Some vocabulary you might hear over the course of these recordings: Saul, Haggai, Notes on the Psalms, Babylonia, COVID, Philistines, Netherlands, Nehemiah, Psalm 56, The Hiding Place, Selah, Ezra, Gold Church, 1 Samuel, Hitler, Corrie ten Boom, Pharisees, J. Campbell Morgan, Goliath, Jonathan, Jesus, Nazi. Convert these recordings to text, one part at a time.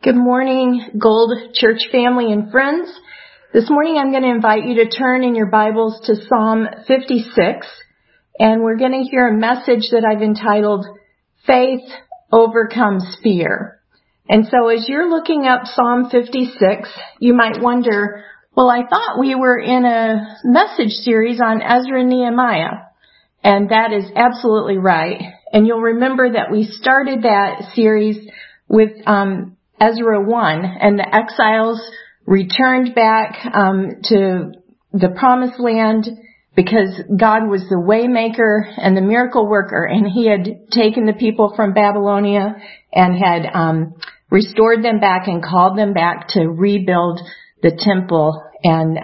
Good morning, Gold Church family and friends. This morning I'm going to invite you to turn in your Bibles to Psalm 56, and we're going to hear a message that I've entitled, Faith Overcomes Fear. And so as you're looking up Psalm 56, you might wonder, well, I thought we were in a message series on Ezra and Nehemiah, and that is absolutely right. And you'll remember that we started that series with Ezra 1, and the exiles returned back to the promised land because God was the waymaker and the miracle worker, and he had taken the people from Babylonia and had restored them back and called them back to rebuild the temple and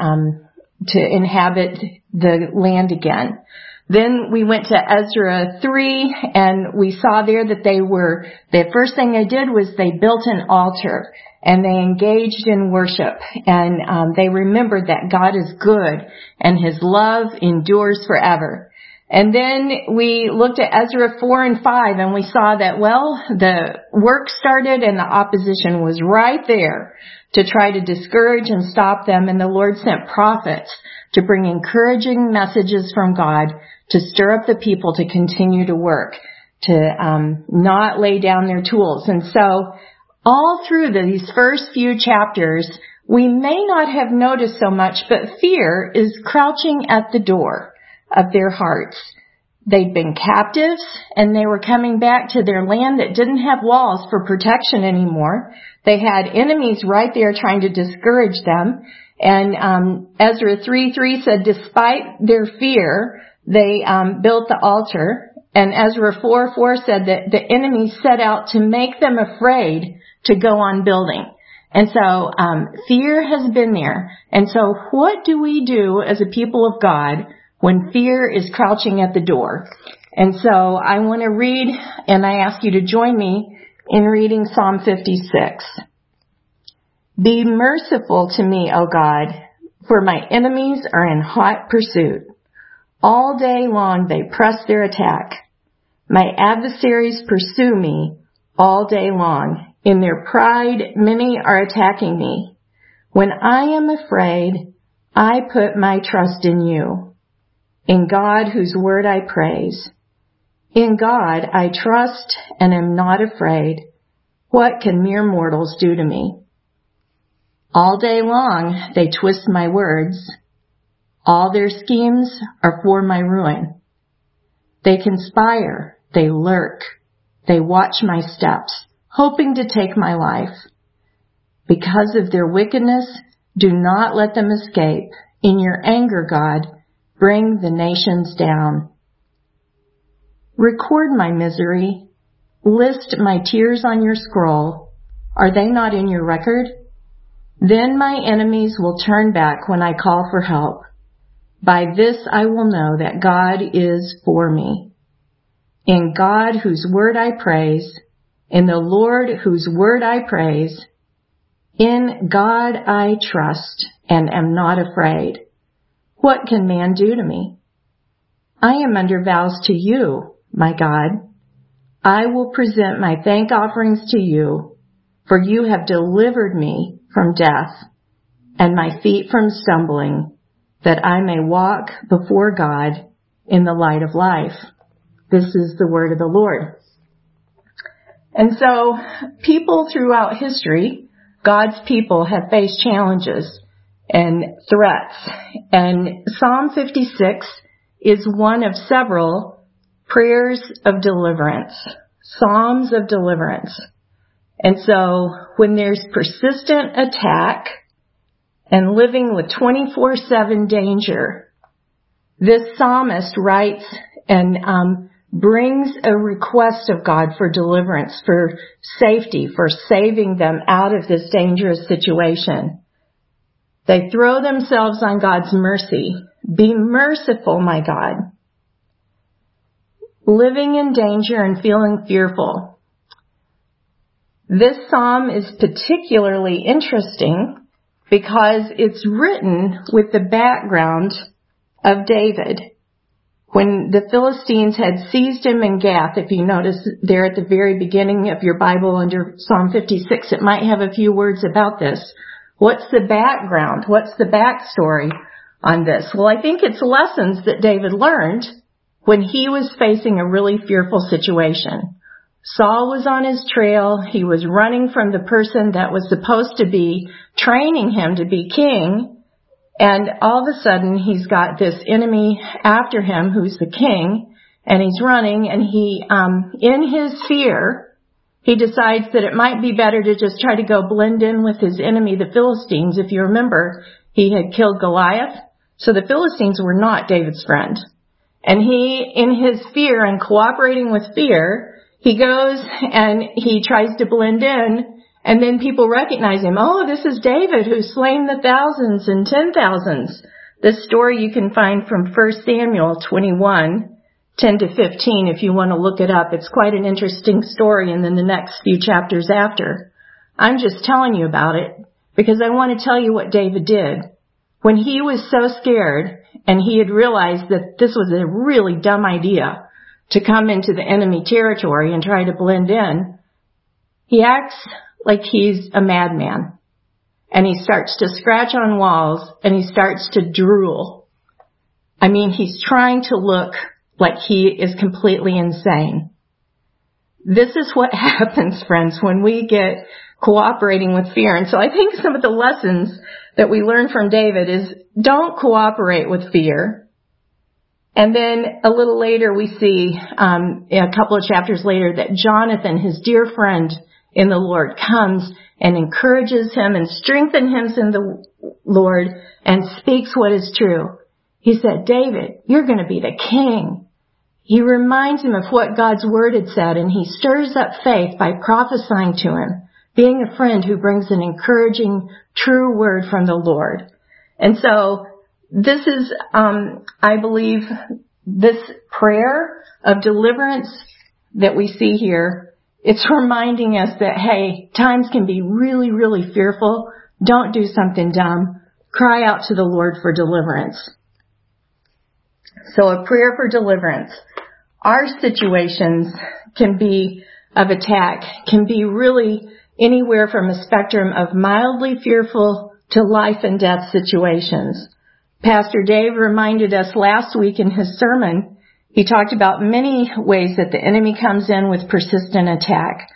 to inhabit the land again. Then we went to Ezra 3, and we saw there that the first thing they did was they built an altar, and they engaged in worship, and they remembered that God is good, and his love endures forever. And then we looked at Ezra 4 and 5, and we saw that, well, the work started, and the opposition was right there to try to discourage and stop them, and the Lord sent prophets to bring encouraging messages from God to stir up the people to continue to work, to not lay down their tools. And so all through these first few chapters, we may not have noticed so much, but fear is crouching at the door of their hearts. They'd been captives, and they were coming back to their land that didn't have walls for protection anymore. They had enemies right there trying to discourage them. And Ezra 3:3 said, despite their fear, they built the altar. And Ezra 4:4 said that the enemy set out to make them afraid to go on building. And so fear has been there. And so what do we do as a people of God when fear is crouching at the door? And so I want to read, and I ask you to join me in reading Psalm 56. Be merciful to me, O God, for my enemies are in hot pursuit. All day long they press their attack. My adversaries pursue me all day long. In their pride, many are attacking me. When I am afraid, I put my trust in you, in God whose word I praise. In God I trust and am not afraid. What can mere mortals do to me? All day long they twist my words. All their schemes are for my ruin. They conspire, they lurk, they watch my steps, hoping to take my life. Because of their wickedness, do not let them escape. In your anger, God, bring the nations down. Record my misery. List my tears on your scroll. Are they not in your record? Then my enemies will turn back when I call for help. By this I will know that God is for me. In God whose word I praise, in the Lord whose word I praise, in God I trust and am not afraid. What can man do to me? I am under vows to you, my God. I will present my thank offerings to you, for you have delivered me from death, and my feet from stumbling, that I may walk before God in the light of life. This is the word of the Lord. And so, people throughout history, God's people have faced challenges and threats. And Psalm 56 is one of several prayers of deliverance, psalms of deliverance. And so when there's persistent attack and living with 24/7 danger, this psalmist writes and brings a request of God for deliverance, for safety, for saving them out of this dangerous situation. They throw themselves on God's mercy. Be merciful, my God. Living in danger and feeling fearful. This psalm is particularly interesting because it's written with the background of David, when the Philistines had seized him in Gath, if you notice there at the very beginning of your Bible under Psalm 56, it might have a few words about this. What's the background? What's the backstory on this? Well, I think it's lessons that David learned when he was facing a really fearful situation. Saul was on his trail. He was running from the person that was supposed to be training him to be king. And all of a sudden, he's got this enemy after him who's the king. And he's running. And he, in his fear, he decides that it might be better to just try to go blend in with his enemy, the Philistines. If you remember, he had killed Goliath. So the Philistines were not David's friend. And he, in his fear and cooperating with fear, he goes and he tries to blend in, and then people recognize him. Oh, this is David who's slain the thousands and 10,000s. This story you can find from 1 Samuel 21, 10 to 15 if you want to look it up. It's quite an interesting story, and then the next few chapters after. I'm just telling you about it because I want to tell you what David did. When he was so scared and he had realized that this was a really dumb idea, to come into the enemy territory and try to blend in, he acts like he's a madman. And he starts to scratch on walls, and he starts to drool. I mean, he's trying to look like he is completely insane. This is what happens, friends, when we get cooperating with fear. And so I think some of the lessons that we learn from David is don't cooperate with fear. And then a little later we see, a couple of chapters later, that Jonathan, his dear friend in the Lord, comes and encourages him and strengthens him in the Lord and speaks what is true. He said, David, you're going to be the king. He reminds him of what God's word had said, and he stirs up faith by prophesying to him, being a friend who brings an encouraging, true word from the Lord. And so this is, I believe, this prayer of deliverance that we see here. It's reminding us that, hey, times can be really, really fearful. Don't do something dumb. Cry out to the Lord for deliverance. So a prayer for deliverance. Our situations can be of attack, can be really anywhere from a spectrum of mildly fearful to life and death situations. Pastor Dave reminded us last week in his sermon, he talked about many ways that the enemy comes in with persistent attack.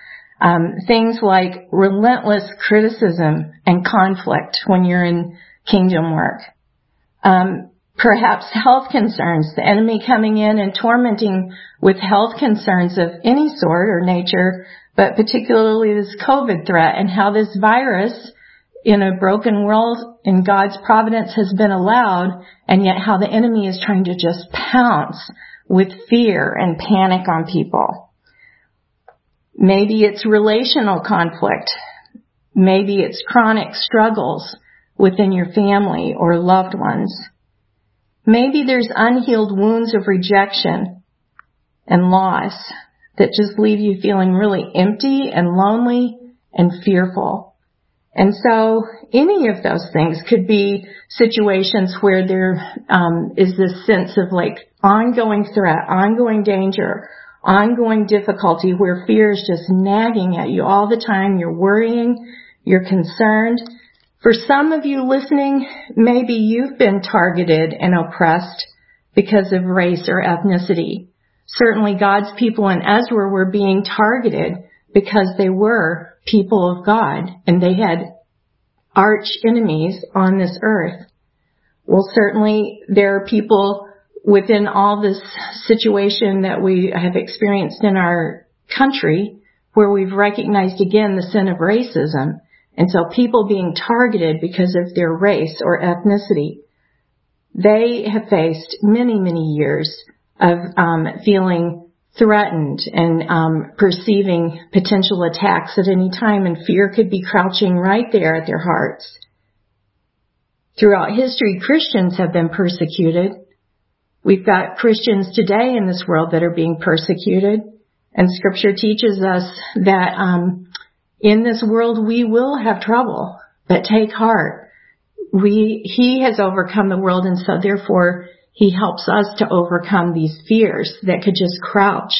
Things like relentless criticism and conflict when you're in kingdom work. Perhaps health concerns, the enemy coming in and tormenting with health concerns of any sort or nature, but particularly this COVID threat and how this virus in a broken world in God's providence has been allowed, and yet how the enemy is trying to just pounce with fear and panic on people. Maybe it's relational conflict. Maybe it's chronic struggles within your family or loved ones. Maybe there's unhealed wounds of rejection and loss that just leave you feeling really empty and lonely and fearful. And so any of those things could be situations where there is this sense of like ongoing threat, ongoing danger, ongoing difficulty where fear is just nagging at you all the time. You're worrying, you're concerned. For some of you listening, maybe you've been targeted and oppressed because of race or ethnicity. Certainly God's people in Ezra were being targeted because they were people of God, and they had arch enemies on this earth. Well, certainly there are people within all this situation that we have experienced in our country where we've recognized again the sin of racism. And so people being targeted because of their race or ethnicity, they have faced many, many years of feeling threatened and perceiving potential attacks at any time, and fear could be crouching right there at their hearts. Throughout history, Christians have been persecuted. We've got Christians today in this world that are being persecuted, and Scripture teaches us that in this world we will have trouble, but take heart. He has overcome the world, and so therefore He helps us to overcome these fears that could just crouch.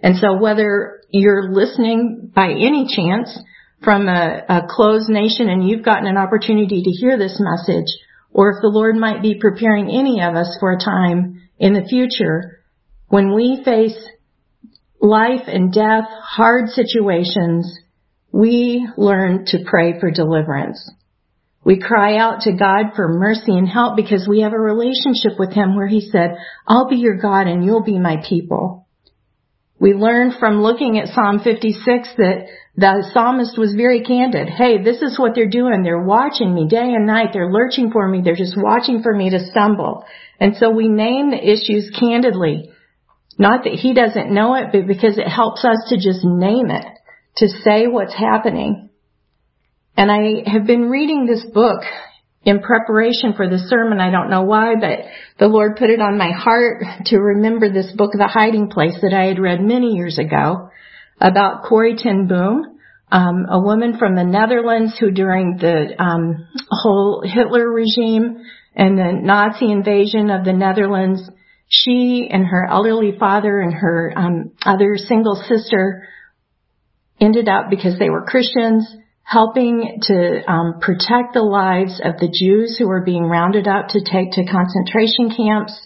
And so whether you're listening by any chance from a closed nation and you've gotten an opportunity to hear this message, or if the Lord might be preparing any of us for a time in the future when we face life and death, hard situations, we learn to pray for deliverance. We cry out to God for mercy and help because we have a relationship with Him where He said, I'll be your God and you'll be my people. We learn from looking at Psalm 56 that the psalmist was very candid. Hey, this is what they're doing. They're watching me day and night. They're lurching for me. They're just watching for me to stumble. And so we name the issues candidly. Not that He doesn't know it, but because it helps us to just name it, to say what's happening. And I have been reading this book in preparation for this sermon. I don't know why, but the Lord put it on my heart to remember this book, The Hiding Place, that I had read many years ago about Corrie ten Boom, a woman from the Netherlands who during the whole Hitler regime and the Nazi invasion of the Netherlands, she and her elderly father and her other single sister ended up, because they were Christians, helping to protect the lives of the Jews who were being rounded up to take to concentration camps.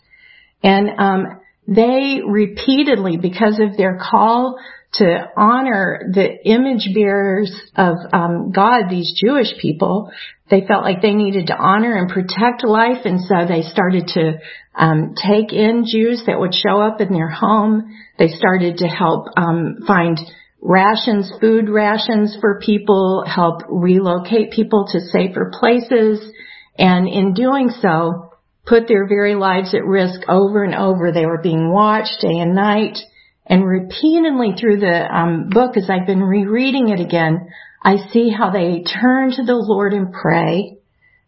And they repeatedly, because of their call to honor the image bearers of God, these Jewish people, they felt like they needed to honor and protect life. And so they started to take in Jews that would show up in their home. They started to help find rations, food rations for people, help relocate people to safer places, and in doing so, put their very lives at risk over and over. They were being watched day and night, and repeatedly through the book, as I've been rereading it again, I see how they turn to the Lord and pray.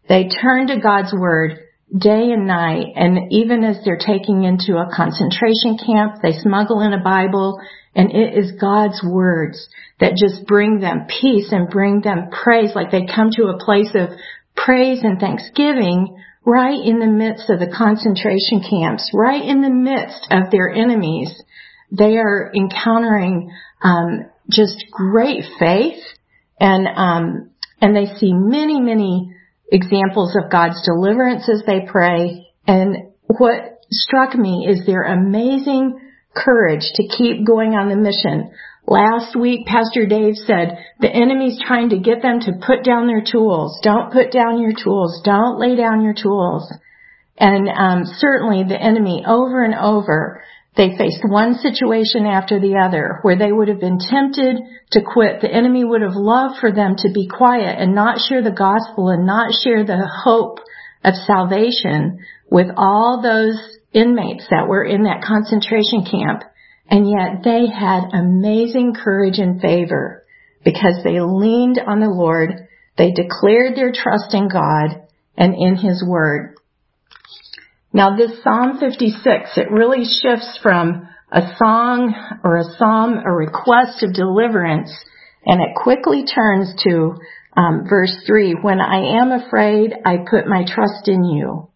They turn to God's Word day and night, and even as they're taken into a concentration camp, they smuggle in a Bible. And it is God's words that just bring them peace and bring them praise, like they come to a place of praise and thanksgiving right in the midst of the concentration camps, right in the midst of their enemies. They are encountering just great faith, and they see many, many examples of God's deliverance as they pray. And what struck me is their amazing courage to keep going on the mission. Last week, Pastor Dave said, the enemy's trying to get them to put down their tools. Don't put down your tools. Don't lay down your tools. And certainly the enemy, over and over, they faced one situation after the other where they would have been tempted to quit. The enemy would have loved for them to be quiet and not share the gospel and not share the hope of salvation with all those inmates that were in that concentration camp, and yet they had amazing courage and favor because they leaned on the Lord. They declared their trust in God and in His Word. Now this Psalm 56, it really shifts from a song or a psalm, a request of deliverance, and it quickly turns to verse 3, when I am afraid, I put my trust in you.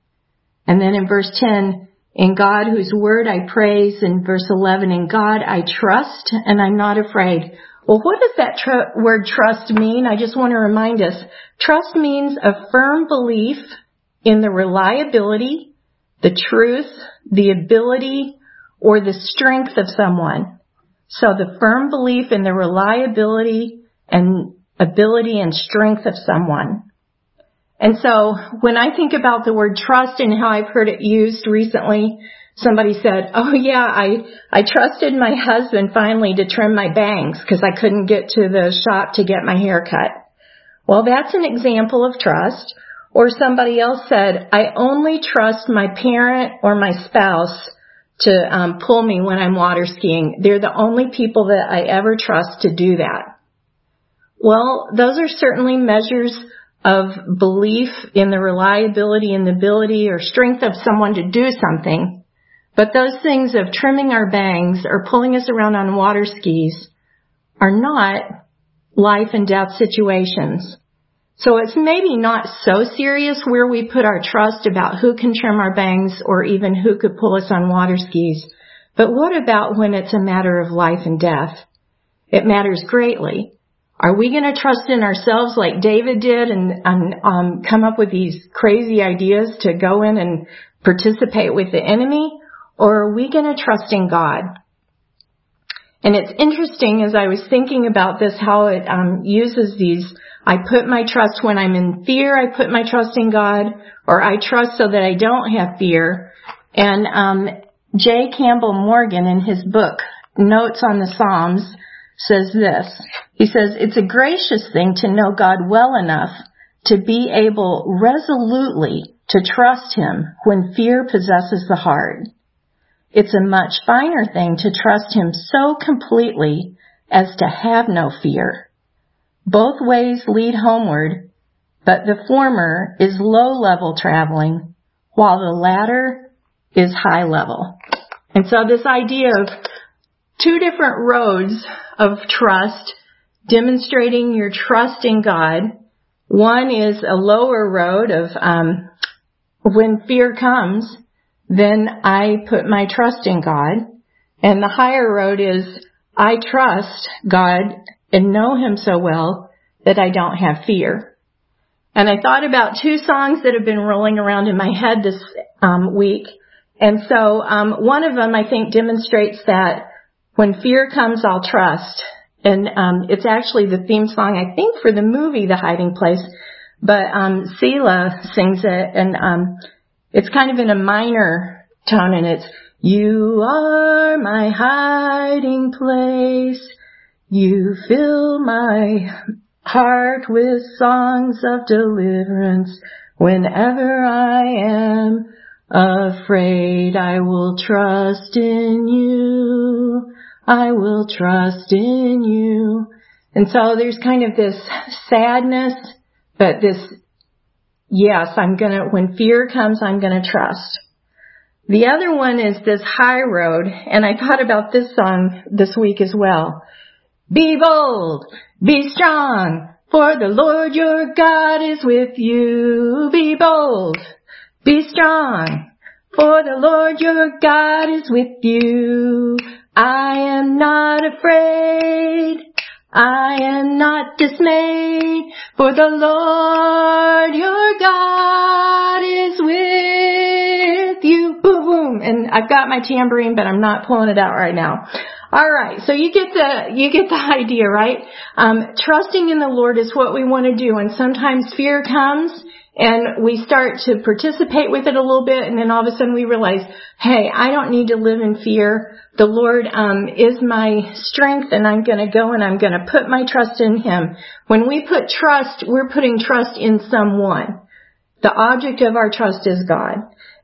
And then in verse 10, in God whose word I praise. In verse 11, in God I trust and I'm not afraid. Well, what does that word trust mean? I just want to remind us. Trust means a firm belief in the reliability, the truth, the ability, or the strength of someone. So the firm belief in the reliability and ability and strength of someone. And so when I think about the word trust and how I've heard it used recently, somebody said, oh yeah, I trusted my husband finally to trim my bangs because I couldn't get to the shop to get my hair cut. Well, that's an example of trust. Or somebody else said, I only trust my parent or my spouse to pull me when I'm water skiing. They're the only people that I ever trust to do that. Well, those are certainly measures of belief in the reliability and the ability or strength of someone to do something. But those things of trimming our bangs or pulling us around on water skis are not life and death situations. So it's maybe not so serious where we put our trust about who can trim our bangs or even who could pull us on water skis. But what about when it's a matter of life and death? It matters greatly. Are we going to trust in ourselves like David did and come up with these crazy ideas to go in and participate with the enemy? Or are we going to trust in God? And it's interesting as I was thinking about this, how it uses these, I put my trust when I'm in fear, I put my trust in God, or I trust so that I don't have fear. And J. Campbell Morgan in his book, Notes on the Psalms, says this. He says, it's a gracious thing to know God well enough to be able resolutely to trust him when fear possesses the heart. It's a much finer thing to trust him so completely as to have no fear. Both ways lead homeward, but the former is low-level traveling, while the latter is high-level. And so this idea of two different roads of trust, demonstrating your trust in God. One is a lower road of when fear comes, then I put my trust in God. And the higher road is I trust God and know him so well that I don't have fear. And I thought about two songs that have been rolling around in my head this week. And so one of them, I think, demonstrates that when fear comes, I'll trust. And it's actually the theme song, I think, for the movie The Hiding Place. But Selah sings it, and it's kind of in a minor tone, and it's, you are my hiding place. You fill my heart with songs of deliverance. Whenever I am afraid, I will trust in you. I will trust in you. And so there's kind of this sadness, but this, yes, when fear comes, I'm gonna trust. The other one is this high road, and I thought about this song this week as well. Be bold, be strong, for the Lord your God is with you. Be bold, be strong, for the Lord your God is with you. I am not afraid. I am not dismayed, for the Lord your God is with you. Boom, boom. And I've got my tambourine, but I'm not pulling it out right now. All right. So you get the idea, right? Trusting in the Lord is what we want to do. And sometimes fear comes and we start to participate with it a little bit. And then all of a sudden we realize, hey, I don't need to live in fear. The Lord is my strength, and I'm going to go and I'm going to put my trust in him. When we put trust, we're putting trust in someone. The object of our trust is God.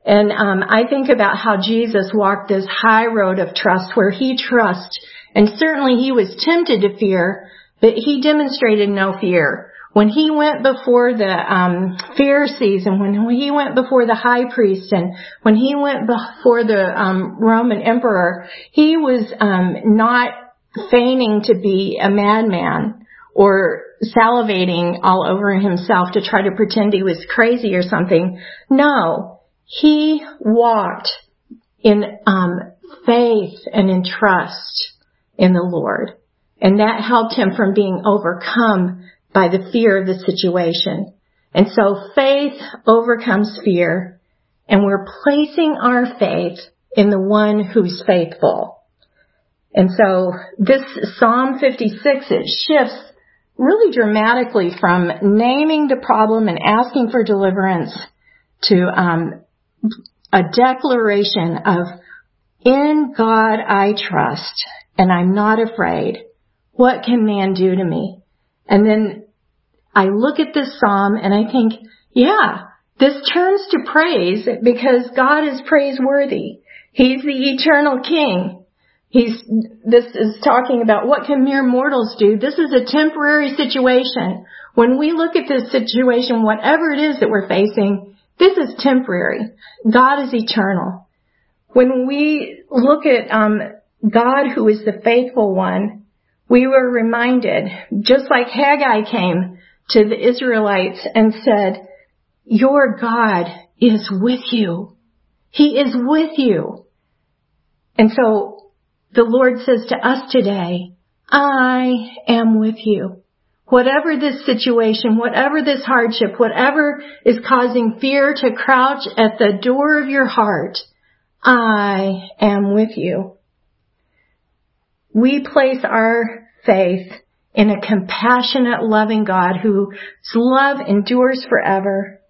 And I think about how Jesus walked this high road of trust where he trusts. And certainly he was tempted to fear, but he demonstrated no fear. When he went before the Pharisees, and when he went before the high priest, and when he went before the Roman emperor, he was not feigning to be a madman or salivating all over himself to try to pretend he was crazy or something. No, he walked in faith and in trust in the Lord. And that helped him from being overcome by the fear of the situation. And so faith overcomes fear, and we're placing our faith in the one who's faithful. And so this Psalm 56, it shifts really dramatically from naming the problem and asking for deliverance to a declaration of, in God I trust, and I'm not afraid. What can man do to me? And then I look at this psalm and I think, yeah, this turns to praise because God is praiseworthy. He's the eternal king. This is talking about what can mere mortals do. This is a temporary situation. When we look at this situation, whatever it is that we're facing, this is temporary. God is eternal. When we look at God, who is the faithful one, we were reminded, just like Haggai came to the Israelites and said, "Your God is with you. He is with you." And so the Lord says to us today, I am with you. Whatever this situation, whatever this hardship, whatever is causing fear to crouch at the door of your heart, I am with you. We place our faith in a compassionate, loving God whose love endures forever.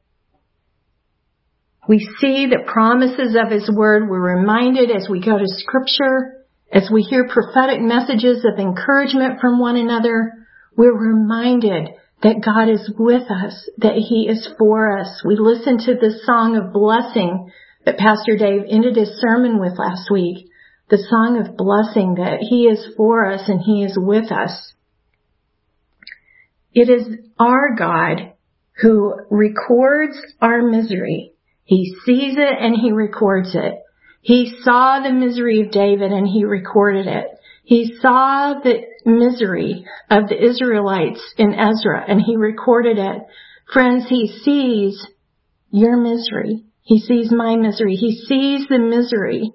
We see the promises of His Word. We're reminded as we go to Scripture, as we hear prophetic messages of encouragement from one another, we're reminded that God is with us, that He is for us. We listen to the song of blessing that Pastor Dave ended his sermon with last week, the song of blessing that He is for us and He is with us. It is our God who records our misery. He sees it and He records it. He saw the misery of David and He recorded it. He saw the misery of the Israelites in Ezra and He recorded it. Friends, He sees your misery. He sees my misery. He sees the misery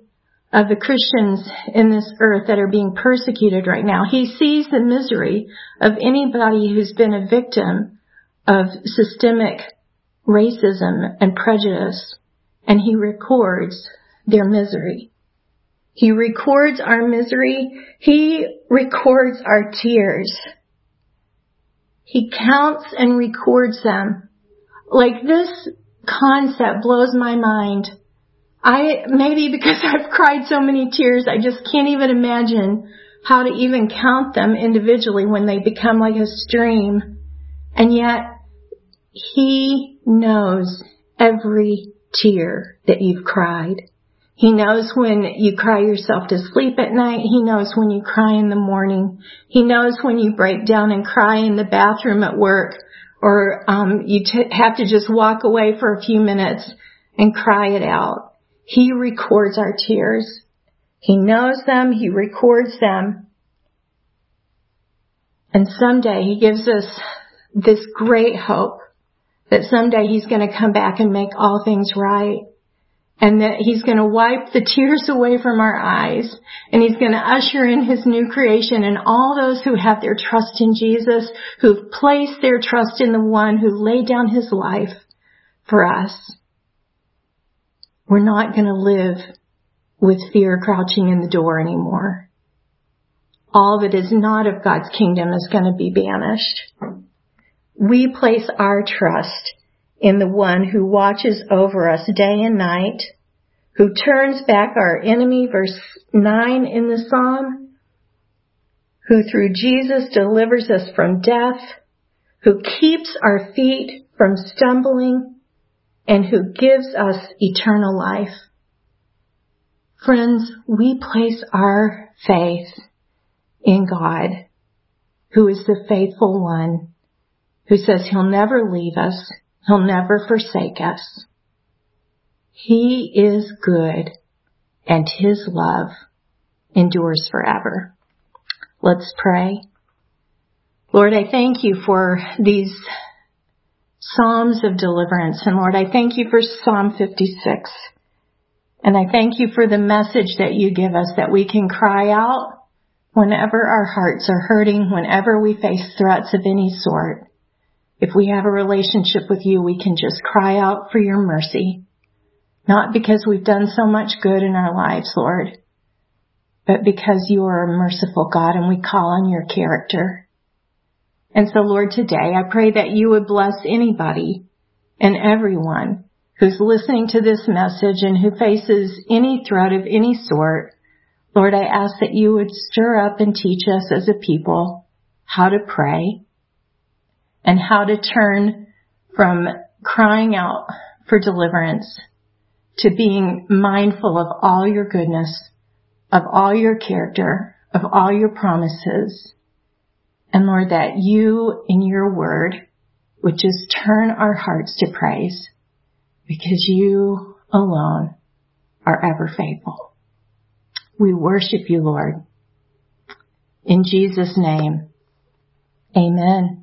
of the Christians in this earth that are being persecuted right now. He sees the misery of anybody who's been a victim of systemic racism and prejudice, and He records their misery. He records our misery. He records our tears. He counts and records them. Like, this concept blows my mind. Maybe because I've cried so many tears, I just can't even imagine how to even count them individually when they become like a stream. And yet, He knows every tear that you've cried. He knows when you cry yourself to sleep at night. He knows when you cry in the morning. He knows when you break down and cry in the bathroom at work, or you have to just walk away for a few minutes and cry it out. He records our tears. He knows them. He records them. And someday He gives us this great hope that someday He's going to come back and make all things right. And that He's going to wipe the tears away from our eyes. And He's going to usher in His new creation. And all those who have their trust in Jesus, who've placed their trust in the one who laid down His life for us, we're not going to live with fear crouching in the door anymore. All that is not of God's kingdom is going to be banished. We place our trust in the one who watches over us day and night, who turns back our enemy, verse 9 in the psalm, who through Jesus delivers us from death, who keeps our feet from stumbling, and who gives us eternal life. Friends, we place our faith in God, who is the faithful one, who says He'll never leave us. He'll never forsake us. He is good, and His love endures forever. Let's pray. Lord, I thank You for these Psalms of deliverance. And Lord, I thank You for Psalm 56. And I thank You for the message that You give us, that we can cry out whenever our hearts are hurting, whenever we face threats of any sort. If we have a relationship with You, we can just cry out for Your mercy. Not because we've done so much good in our lives, Lord, but because You are a merciful God and we call on Your character. And so, Lord, today I pray that You would bless anybody and everyone who's listening to this message and who faces any threat of any sort. Lord, I ask that You would stir up and teach us as a people how to pray, and how to turn from crying out for deliverance to being mindful of all Your goodness, of all Your character, of all Your promises. And Lord, that You in Your word would just turn our hearts to praise, because You alone are ever faithful. We worship You, Lord. In Jesus' name, amen.